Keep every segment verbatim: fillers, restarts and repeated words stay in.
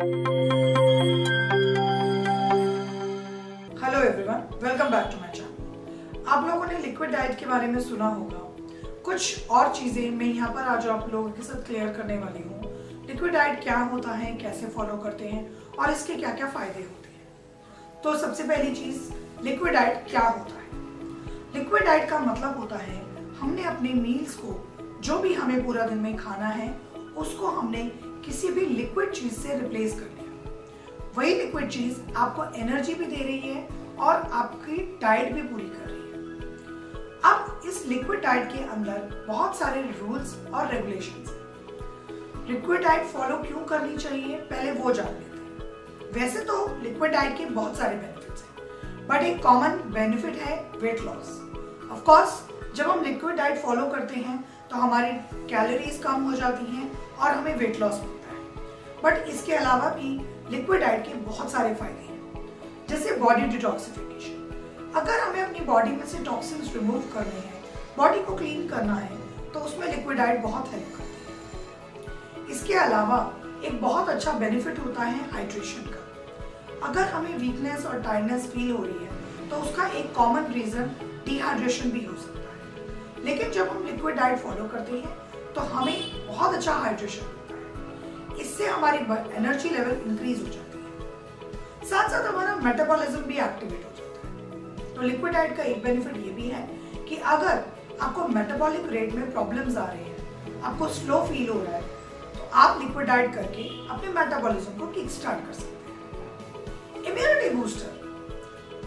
Hello everyone, welcome back to my channel. आप लोगों ने लिक्विड डाइट के बारे में सुना होगा। कुछ और चीजें मैं यहाँ पर आज आप लोगों के साथ क्लियर करने वाली हूँ। लिक्विड डाइट क्या होता है, कैसे फॉलो करते हैं और इसके क्या क्या फायदे होते हैं। तो सबसे पहली चीज, लिक्विड डाइट क्या होता है। लिक्विड डाइट का मतलब होता है हमने अपने मील्स को, जो भी हमें पूरा दिन में खाना है, उसको हमने किसी भी लिक्विड चीज से रिप्लेस कर लिया। वही लिक्विड चीज आपको एनर्जी भी दे रही है और आपकी डाइट भी पूरी कर रही है। अब इस लिक्विड डाइट के अंदर बहुत सारे रूल्स और रेगुलेशंस। लिक्विड डाइट फॉलो क्यों करनी चाहिए, पहले वो जान लेते हैं। वैसे तो लिक्विड डाइट के बहुत सारे बेनिफिट्स हैं, बट एक कॉमन बेनिफिट है वेट लॉस। ऑफ कोर्स, जब हम लिक्विड डाइट फॉलो करते हैं तो हमारी कैलोरीज कम हो जाती हैं और हमें वेट लॉस मिलता है। बट इसके अलावा भी लिक्विड डाइट के बहुत सारे फायदे हैं, जैसे बॉडी डिटॉक्सिफिकेशन। अगर हमें अपनी बॉडी में से टॉक्सिन्स रिमूव करने हैं, बॉडी को क्लीन करना है, तो उसमें लिक्विड डाइट बहुत हेल्प करती है। इसके अलावा एक बहुत अच्छा बेनिफिट होता है हाइड्रेशन का। अगर हमें वीकनेस और टायर्डनेस फील हो रही है तो उसका एक कॉमन रीजन डिहाइड्रेशन भी हो सकता है। लेकिन जब हम लिक्विड डाइट फॉलो करते हैं तो हमें बहुत अच्छा हाइड्रेशन होता है। इससे हमारी एनर्जी लेवल इंक्रीज हो जाती है, साथ साथ हमारा मेटाबॉलिज्म भी एक्टिवेट हो जाता है। तो लिक्विड डाइट का एक बेनिफिट ये भी है कि अगर आपको मेटाबॉलिक रेट में प्रॉब्लम्स आ रही है, आपको स्लो फील हो रहा है, आप लिक्विड डाइट करके अपने मेटाबॉलिज्म को किक स्टार्ट कर सकते हैं। Immunity booster.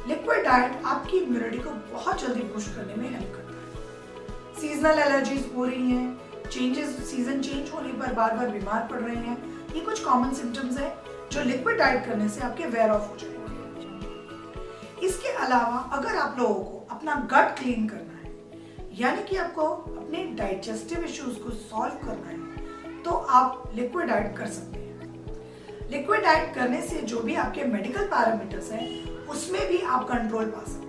लिक्विड डाइट आपकी इम्यूनिटी को बहुत जल्दी बूस्ट करने में हेल्प करता है। सीजनल एलर्जीज हो रही हैं, चेंजेस, सीजन चेंज होने पर बार बार बीमार पड़ रहे हैं, ये कुछ कॉमन सिम्टम्स हैं जो लिक्विड डाइट करने से आपके वेयर ऑफ हो जाएंगे। इसके अलावा अगर आप लोगों को अपना गट क्लीन करना है, यानी कि आपको अपने डाइजेस्टिव इश्यूज को सॉल्व करना है, तो आप लिक्विड डाइट कर सकते हैं। लिक्विड डाइट करने से जो भी आपके मेडिकल पैरामीटर्स हैं, उसमें भी आप कंट्रोल पा सकते हैं।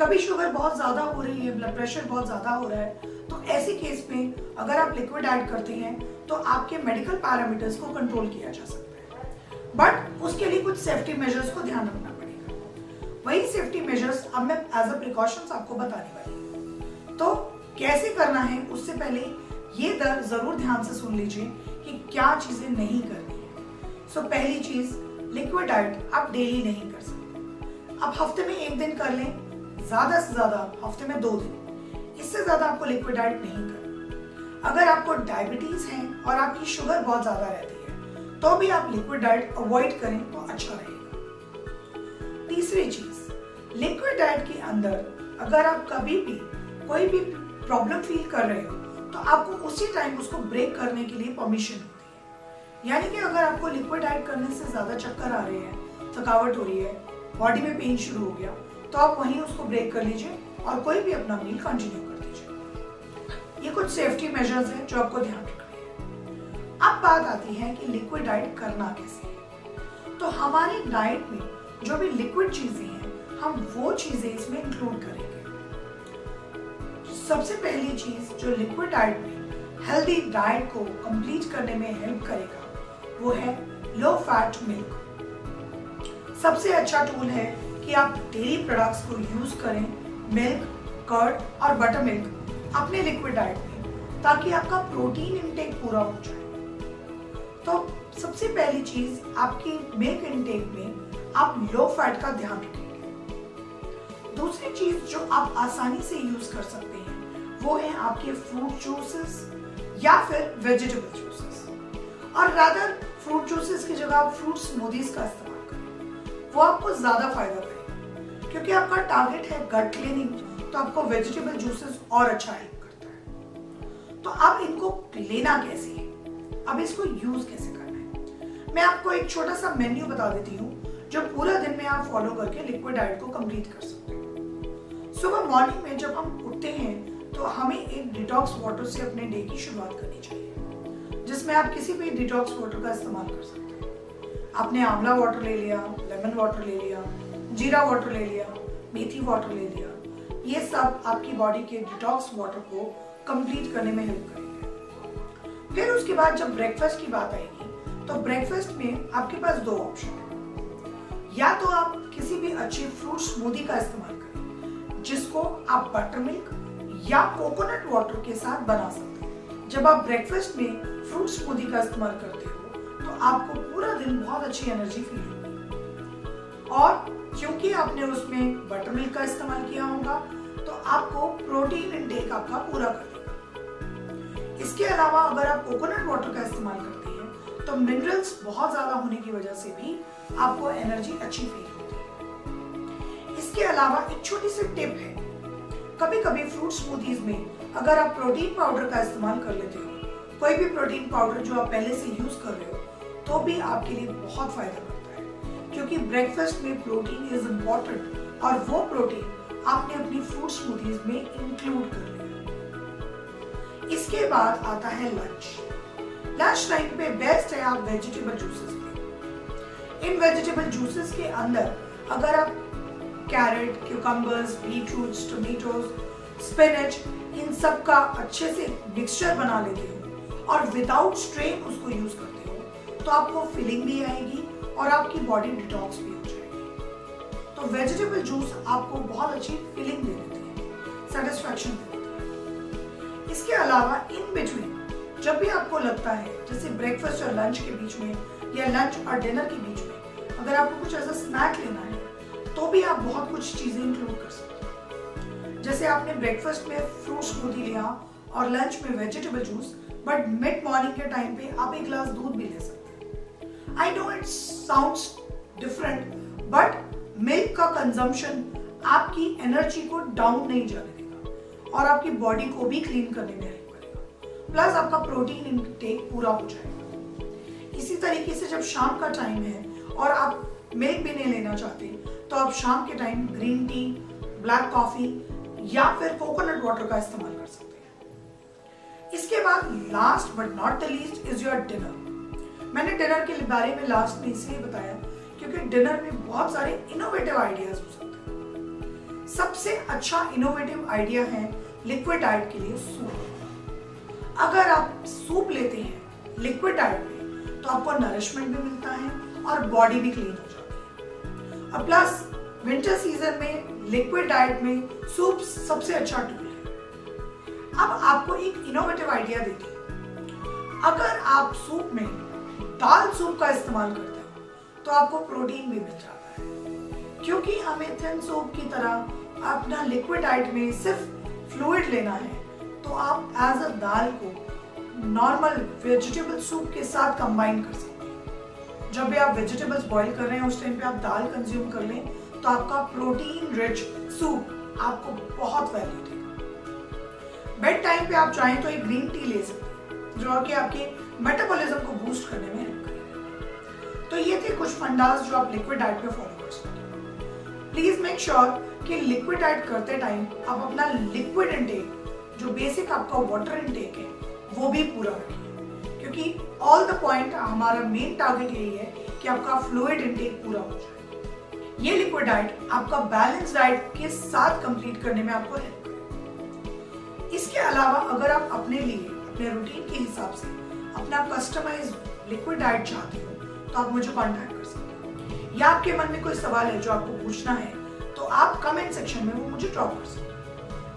कभी शुगर बहुत ज़्यादा हो रही है, ब्लड प्रेशर बहुत ज़्यादा हो रहा है, तो ऐसे केस में अगर आप लिक्विड डाइट करते हैं तो आपके मेडिकल पैरामीटर्स को कंट्रोल किया जा सकता है। बट उसके लिए कुछ सेफ्टी मेजर्स को ध्यान रखना पड़ेगा। वही सेफ्टी मेजर्स अब मैं एज अ प्रिकॉशंस आपको बताने वाली हूँ। तो कैसे करना है, उससे पहले ये दर जरूर ध्यान से सुन लीजिए कि क्या चीजें नहीं करनी है। सो so, पहली चीज, लिक्विड डाइट आप डेली नहीं कर सकते। आप हफ्ते में एक दिन कर लें, ज्यादा से ज्यादा हफ्ते में दो दिन, इससे ज्यादा आपको लिक्विड डाइट नहीं करना। अगर आपको डायबिटीज है और आपकी शुगर बहुत ज्यादा रहती है तो भी आप लिक्विड डाइट अवॉइड करें तो अच्छा रहेगा। तीसरी चीज, लिक्विड डाइट के अंदर अगर आप कभी भी कोई भी प्रॉब्लम फील कर रहे हो तो आपको उसी टाइम उसको ब्रेक करने के लिए परमिशन होती है। यानी कि अगर आपको लिक्विड डाइट करने से ज़्यादा चक्कर आ रहे हैं, थकावट हो रही है, बॉडी में पेन शुरू हो गया, तो आप वहीं उसको ब्रेक कर लीजिए और कोई भी अपना मील कंटिन्यू कर दीजिए। ये कुछ सेफ्टी मेजर्स हैं जो आपको ध्यान रखने हैं। अब बात आती है कि लिक्विड डाइट करना कैसे है। तो हमारी डाइट में जो भी लिक्विड चीज़ें हैं, हम वो चीज़ें इसमें इंक्लूड करेंगे। सबसे पहली चीज जो लिक्विड डाइट में हेल्दी डाइट को कंप्लीट करने में हेल्प करेगा, वो है लो फैट मिल्क। सबसे अच्छा टूल है कि आप डेयरी प्रोडक्ट्स को यूज करें, मिल्क, कर्ड और बटर मिल्क अपने लिक्विड डाइट में, ताकि आपका प्रोटीन इनटेक पूरा हो जाए। तो सबसे पहली चीज, आपकी मिल्क इनटेक में आप लो फैट का ध्यान रखेंगे। दूसरी चीज जो आप आसानी से यूज कर सकते हैं वो है आपके फ्रूट जूसेस या फिर वेजिटेबल जूसेस। और रादर फ्रूट जूसेस की जगह आप फ्रूट स्मूदीज का इस्तेमाल करें, वो आपको ज्यादा फायदा करेगा। क्योंकि आपका टारगेट है गट क्लीनिंग, तो आपको वेजिटेबल जूसेस और अच्छा हेल्प करता है। तो अब इनको लेना कैसे है, अब इसको यूज कैसे करना है, मैं आपको एक छोटा सा मेन्यू बता देती हूँ जो पूरा दिन में आप फॉलो करके लिक्विड डाइट को कंप्लीट कर सकते हैं। सुबह मॉर्निंग में जब हम उठते हैं तो हमें एक डिटॉक्स वाटर से अपने डे की शुरुआत करनी चाहिए, जिसमें आप किसी भी डिटॉक्स वाटर का इस्तेमाल कर सकते हैं। आपने आंवला वाटर ले लिया, लेमन वाटर ले लिया, जीरा वाटर ले लिया, मेथी वाटर ले लिया, ये सब आपकी बॉडी के डिटॉक्स वाटर को कंप्लीट करने में हेल्प करेंगे। फिर उसके बाद जब ब्रेकफास्ट की बात आएगी तो ब्रेकफास्ट में आपके पास दो ऑप्शन है, या तो आप किसी भी अच्छी फ्रूट स्मूदी का इस्तेमाल करें जिसको आप बटर मिल्क या कोकोनट वाटर के साथ बना सकते हैं। जब आप ब्रेकफास्ट में फ्रूट स्मूदी का इस्तेमाल करते हो तो आपको पूरा दिन बहुत अच्छी एनर्जी फील होगी, और क्योंकि आपने उसमें बटर मिल्क का इस्तेमाल किया होगा तो आपको प्रोटीन इंटेक आपका पूरा कर देगा। इसके अलावा अगर आप कोकोनट वाटर का इस्तेमाल करते हैं तो मिनरल्स बहुत ज्यादा होने की वजह से भी आपको एनर्जी अच्छी फील होती है। इसके अलावा एक छोटी सी टिप है, कभी कभी फ्रूट स्मूदीज में अगर आप प्रोटीन पाउडर का इस्तेमाल कर लेते हो, कोई भी प्रोटीन पाउडर जो आप पहले से यूज कर रहे हो, तो भी आपके लिए बहुत फायदेमंद है, क्योंकि ब्रेकफास्ट में प्रोटीन इज इम्पोर्टेंट और वो प्रोटीन आपने अपनी फ्रूट स्मूदीज में इंक्लूड कर लिया। इसके बाद आता है लंच। लंच टाइम पे बेस्ट है आप वेजिटेबल जूसेस लें। इन वेजिटेबल जूसेस के अंदर अगर आप carrot, cucumbers, beetroots, tomatoes, spinach, इन सब का अच्छे से मिक्सचर बना लेते हो और विदाउट स्ट्रेन उसको यूज करते हो तो आपको फीलिंग भी आएगी और आपकी बॉडी डिटॉक्स भी हो जाएगी। तो वेजिटेबल जूस आपको बहुत अच्छी फीलिंग दे देती है, सेटिस्फैक्शन दे देती है। इसके अलावा इन बिटवीन जब भी आपको लगता है, जैसे ब्रेकफास्ट और लंच के बीच में या लंच और डिनर के बीच में अगर आपको कुछ ऐसा स्नैक लेना है तो भी आप बहुत कुछ चीजें इंक्लूड कर सकते हैं। जैसे आपने ब्रेकफास्ट में फ्रूट स्मूदी लिया और लंच में vegetable juice, but mid morning के टाइम पे आप एक गिलास दूध भी ले सकते हैं। I know it sounds different, but milk का कंजम्पशन आपकी एनर्जी को डाउन नहीं जाने देगा और आपकी बॉडी को भी क्लीन करने में हेल्प करेगा, प्लस आपका प्रोटीन इंटेक पूरा हो जाएगा। इसी तरीके से जब शाम का टाइम है और आप मिल्क भी नहीं लेना चाहते तो आप शाम के time green tea, black coffee या फिर कोकोनट वाटर का इस्तेमाल कर सकते हैं। इसके बाद last but not the least is your dinner. मैंने डिनर के बारे में लास्ट में इसलिए बताया क्योंकि डिनर में बहुत सारे इनोवेटिव आइडियाज हो सकते हैं। सबसे अच्छा इनोवेटिव आइडिया है लिक्विड डाइट के लिए सूप। अगर आप सूप लेते हैं लिक्विड डाइट में तो आपको नरिशमेंट भी मिलता है और बॉडी भी क्लीन हो जाती है, और प्लस विंटर सीजन में लिक्विड डाइट में सूप सबसे अच्छा टूल है। अब आपको एक इनोवेटिव आइडिया देती है, अगर आप सूप में दाल सूप का इस्तेमाल करते हैं तो आपको प्रोटीन भी मिल जाता है, क्योंकि हमें थिन सूप की तरह अपना लिक्विड डाइट में सिर्फ फ्लूइड लेना है, तो आप एज अ दाल को नॉर्मल वेजिटेबल सूप के साथ कंबाइन कर सकते हैं। जब भी आप वेजिटेबल्स बॉईल कर रहे हैं उस टाइम पे आप दाल कंज्यूम कर लें तो आपका प्रोटीन रिच सूप आपको बहुत वैल्यू देगा। बेड टाइम पे आप चाहें तो एक ग्रीन टी ले सकते हैं जो कि आपके मेटाबॉलिज्म को बूस्ट करने में। तो ये थे कुछ फंडास जो आप लिक्विड डाइट में फॉलो कर सकते हैं। प्लीज मेक श्योर कि लिक्विड डाइट करते टाइम आप अपना लिक्विड इंटेक, जो बेसिक आपका वाटर इंटेक है, वो भी पूरा रखें, क्योंकि ऑल द पॉइंट हमारा मेन टारगेट यही है कि आपका फ्लूइड इंटेक पूरा हो जाए। ये लिक्विड डाइट आपका बैलेंस डाइट के साथ कंप्लीट करने में आपको हेल्प करे। इसके अलावा अगर आप अपने लिए अपने रूटीन के हिसाब से अपना कस्टमाइज लिक्विड डाइट चाहते हो तो आप मुझे कांटेक्ट कर सकते हैं, या आपके मन में कोई सवाल है जो आपको पूछना है तो आप कमेंट सेक्शन में वो मुझे ड्रॉप कर सकते हैं।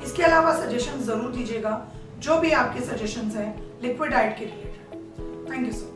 इसके अलावा सजेशन जरूर दीजिएगा, जो भी आपके सजेशंस हैं लिक्विड डाइट के related. Thank you so much.